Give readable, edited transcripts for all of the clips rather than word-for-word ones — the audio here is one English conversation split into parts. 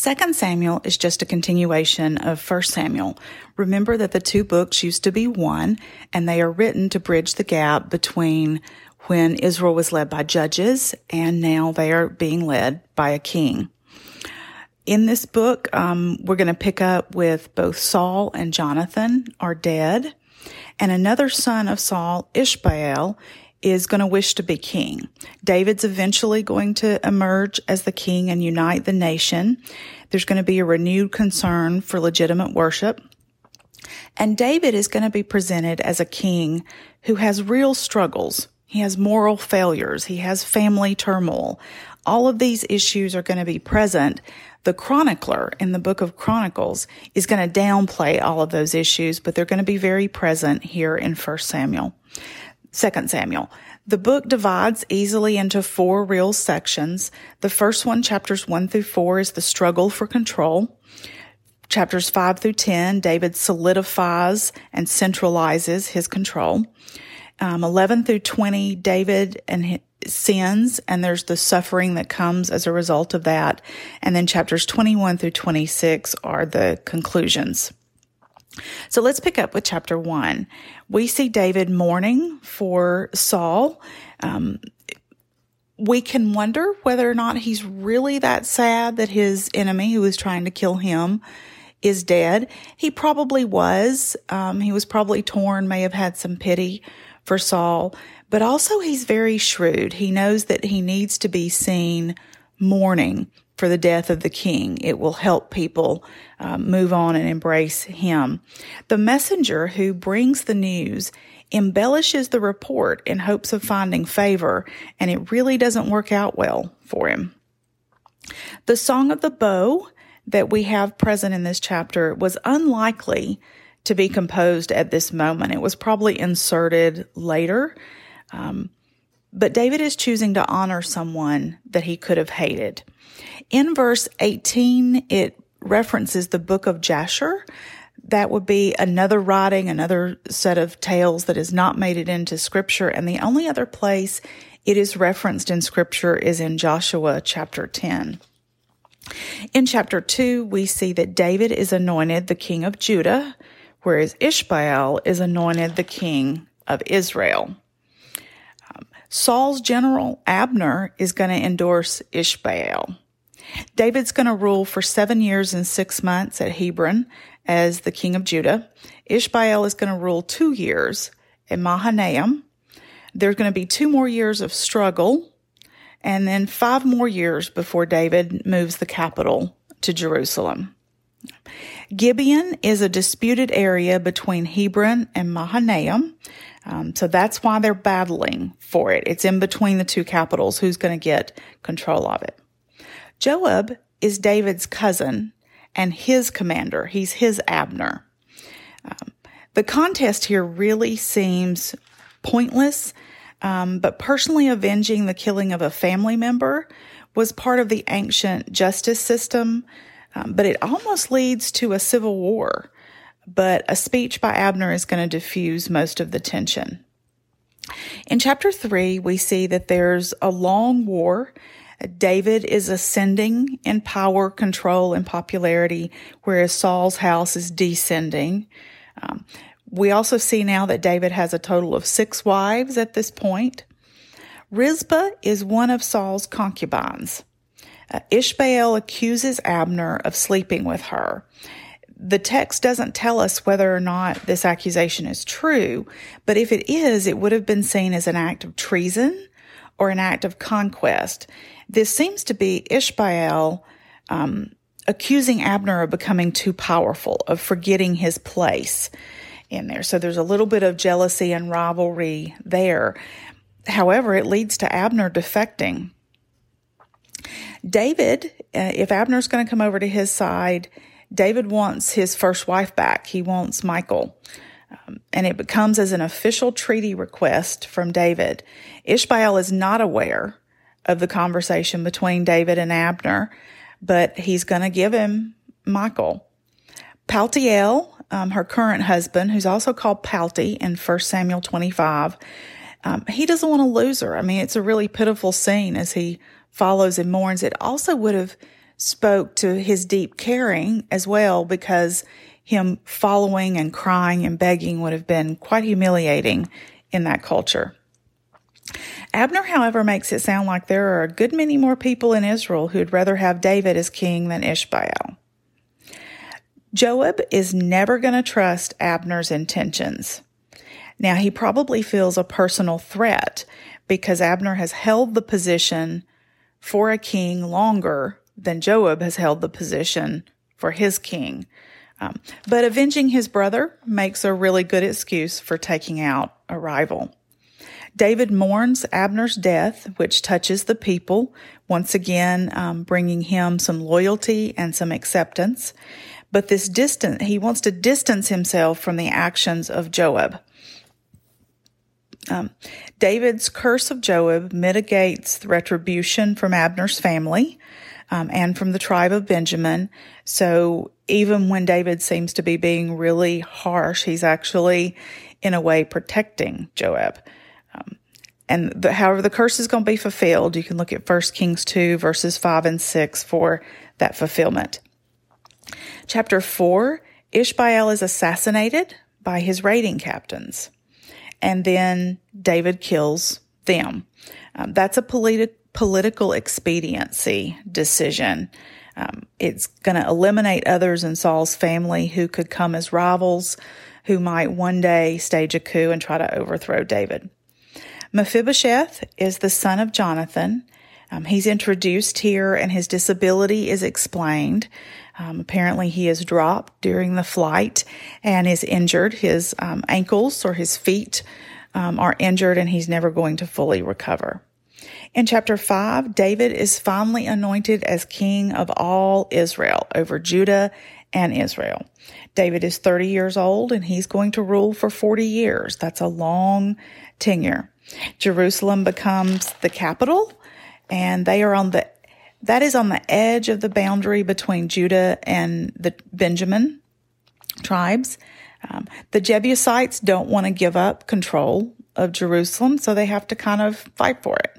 2 Samuel is just a continuation of First Samuel. Remember that the two books used to be one, and they are written to bridge the gap between when Israel was led by judges and now they are being led by a king. In this book, we're going to pick up with both Saul and Jonathan are dead, and another son of Saul, Ishbael, is going to wish to be king. David's eventually going to emerge as the king and unite the nation. There's going to be a renewed concern for legitimate worship. And David is going to be presented as a king who has real struggles. He has moral failures. He has family turmoil. All of these issues are going to be present. The chronicler in the book of Chronicles is going to downplay all of those issues, but they're going to be very present here in 2 Samuel. The book divides easily into four real sections. The first one, chapters 1-4, is the struggle for control. Chapters 5-10, David solidifies and centralizes his control. 11-20, David and his sins, and there's the suffering that comes as a result of that. And then chapters 21-26 are the conclusions. So let's pick up with chapter 1. We see David mourning for Saul. We can wonder whether or not he's really that sad that his enemy, who was trying to kill him, is dead. He probably was. He was probably torn, may have had some pity for Saul. But also he's very shrewd. He knows that he needs to be seen mourning for the death of the king. It will help people move on and embrace him. The messenger who brings the news embellishes the report in hopes of finding favor, and it really doesn't work out well for him. The song of the bow that we have present in this chapter was unlikely to be composed at this moment. It was probably inserted later, but David is choosing to honor someone that he could have hated. In verse 18, it references the book of Jasher. That would be another writing, another set of tales that has not made it into Scripture. And the only other place it is referenced in Scripture is in Joshua chapter 10. In chapter 2, we see that David is anointed the king of Judah, whereas Ishbael is anointed the king of Israel. Saul's general, Abner, is going to endorse Ishbael. David's going to rule for 7 years and 6 months at Hebron as the king of Judah. Ishbael is going to rule 2 years in Mahanaim. There's going to be 2 more years of struggle, and then 5 more years before David moves the capital to Jerusalem. Gibeon is a disputed area between Hebron and Mahanaim. So that's why they're battling for it. It's in between the two capitals. Who's going to get control of it? Joab is David's cousin and his commander. He's his Abner. The contest here really seems pointless, but personally avenging the killing of a family member was part of the ancient justice system, but it almost leads to a civil war. But a speech by Abner is going to diffuse most of the tension. In chapter 3, we see that there's a long war. David is ascending in power, control, and popularity, whereas Saul's house is descending. We also see now that David has a total of 6 wives at this point. Rizpah is one of Saul's concubines. Ishbael accuses Abner of sleeping with her. The text doesn't tell us whether or not this accusation is true, but if it is, it would have been seen as an act of treason or an act of conquest. This seems to be Ishbael accusing Abner of becoming too powerful, of forgetting his place in there. So there's a little bit of jealousy and rivalry there. However, it leads to Abner defecting. David, if Abner's going to come over to his side, David wants his first wife back. He wants Michal. And it becomes as an official treaty request from David. Ishbael is not aware of the conversation between David and Abner, but he's going to give him Michal. Paltiel, her current husband, who's also called Palti in 1 Samuel 25, he doesn't want to lose her. I mean, it's a really pitiful scene as he follows and mourns. It also would have spoke to his deep caring as well, because him following and crying and begging would have been quite humiliating in that culture. Abner, however, makes it sound like there are a good many more people in Israel who'd rather have David as king than Ishbael. Joab is never going to trust Abner's intentions. Now, he probably feels a personal threat because Abner has held the position for a king longer than Joab has held the position for his king. But avenging his brother makes a really good excuse for taking out a rival. David mourns Abner's death, which touches the people, once again bringing him some loyalty and some acceptance. But he wants to distance himself from the actions of Joab. David's curse of Joab mitigates the retribution from Abner's family and from the tribe of Benjamin. So even when David seems to be being really harsh, he's actually, in a way, protecting Joab. However, the curse is going to be fulfilled. You can look at 1 Kings 2, verses 5 and 6 for that fulfillment. Chapter 4, Ishbael is assassinated by his raiding captains, and then David kills them. That's a political expediency decision. It's going to eliminate others in Saul's family who could come as rivals, who might one day stage a coup and try to overthrow David. Mephibosheth is the son of Jonathan. He's introduced here, and his disability is explained. Apparently, he is dropped during the flight and is injured. His ankles or his feet are injured, and he's never going to fully recover. In chapter 5, David is finally anointed as king of all Israel, over Judah and Israel. David is 30 years old, and he's going to rule for 40 years. That's a long tenure. Jerusalem becomes the capital, and they are on the edge of the boundary between Judah and the Benjamin tribes. The Jebusites don't want to give up control of Jerusalem, so they have to kind of fight for it.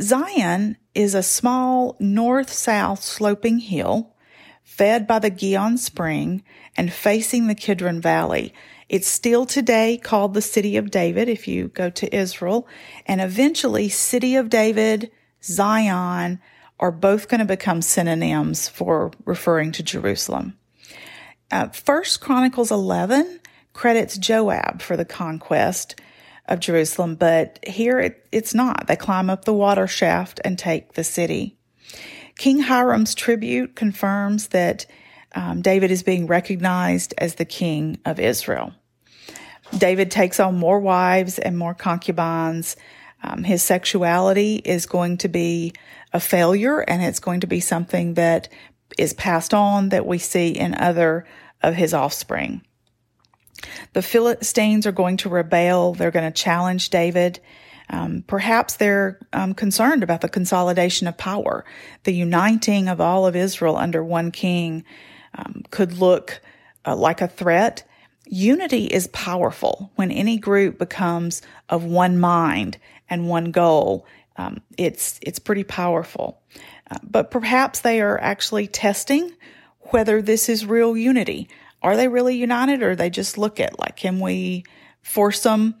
Zion is a small north-south sloping hill fed by the Gihon spring and facing the Kidron Valley. It's still today called the City of David if you go to Israel, and eventually City of David, Zion are both going to become synonyms for referring to Jerusalem. First Chronicles 11 credits Joab for the conquest of Jerusalem, but here it's not. They climb up the water shaft and take the city. King Hiram's tribute confirms that David is being recognized as the king of Israel. David takes on more wives and more concubines. His sexuality is going to be a failure, and it's going to be something that is passed on that we see in other of his offspring. The Philistines are going to rebel. They're going to challenge David. Perhaps they're concerned about the consolidation of power. The uniting of all of Israel under one king could look like a threat. Unity is powerful. When any group becomes of one mind and one goal, it's pretty powerful. But perhaps they are actually testing whether this is real unity. Are they really united, or they just look at, like, can we force them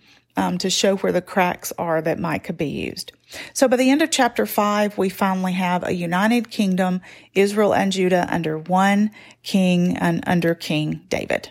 to show where the cracks are that might could be used? So by the end of chapter 5, we finally have a united kingdom, Israel and Judah, under one king and under King David.